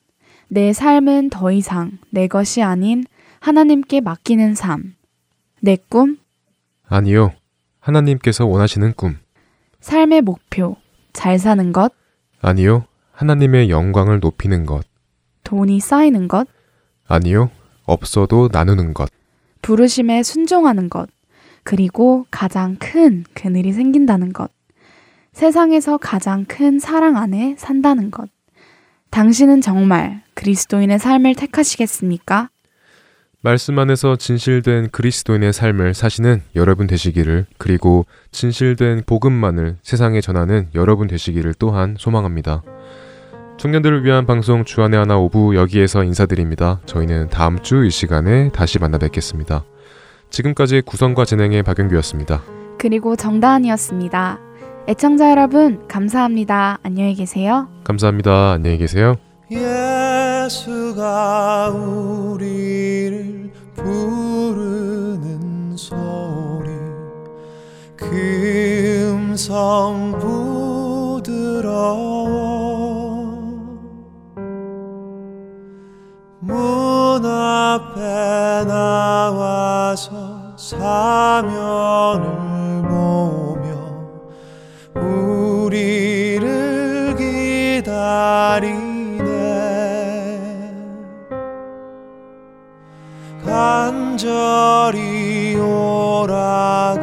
내 삶은 더 이상 내 것이 아닌 하나님께 맡기는 삶. 내 꿈? 아니요. 하나님께서 원하시는 꿈. 삶의 목표. 잘 사는 것? 아니요. 하나님의 영광을 높이는 것. 돈이 쌓이는 것? 아니요. 없어도 나누는 것. 부르심에 순종하는 것. 그리고 가장 큰 그늘이 생긴다는 것. 세상에서 가장 큰 사랑 안에 산다는 것. 당신은 정말 그리스도인의 삶을 택하시겠습니까? 말씀 안에서 진실된 그리스도인의 삶을 사시는 여러분 되시기를, 그리고 진실된 복음만을 세상에 전하는 여러분 되시기를 또한 소망합니다. 청년들을 위한 방송 주안의 하나 5부 여기에서 인사드립니다. 저희는 다음 주 이 시간에 다시 만나 뵙겠습니다. 지금까지 구성과 진행의 박영규였습니다. 그리고 정다은이었습니다. 애청자 여러분 감사합니다. 안녕히 계세요. 감사합니다. 안녕히 계세요. 예수가 우리를 부르는 소리 그 음성 부드러워 문 앞에 나와서 사면을 보며 우리를 기다리 간절히 오라고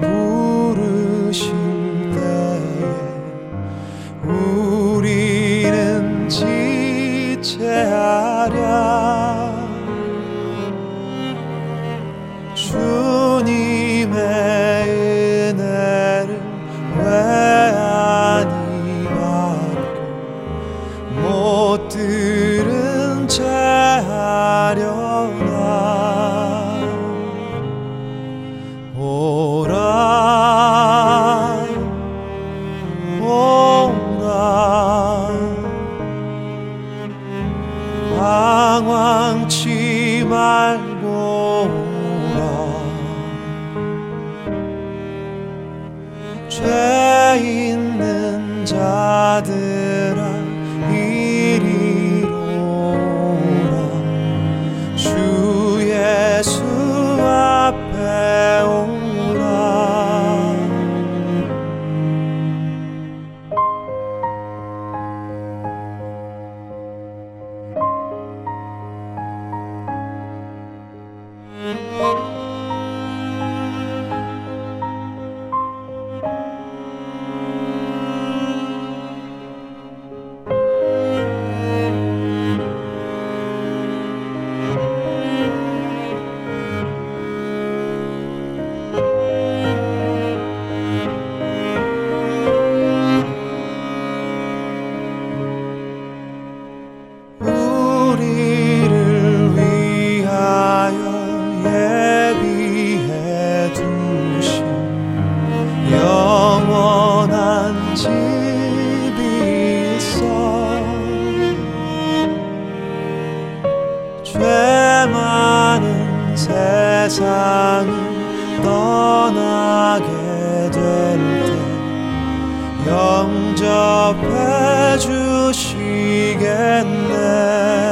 부르실 때에 우리는 지체하랴 주님의 은혜를 왜 아니 받고 못 들은 채 하려 방황치 말고 오라 죄 있는 자들아 이리로 오라 주 예수 앞에 오라 세상을 떠나게 될 때 영접해 주시겠네.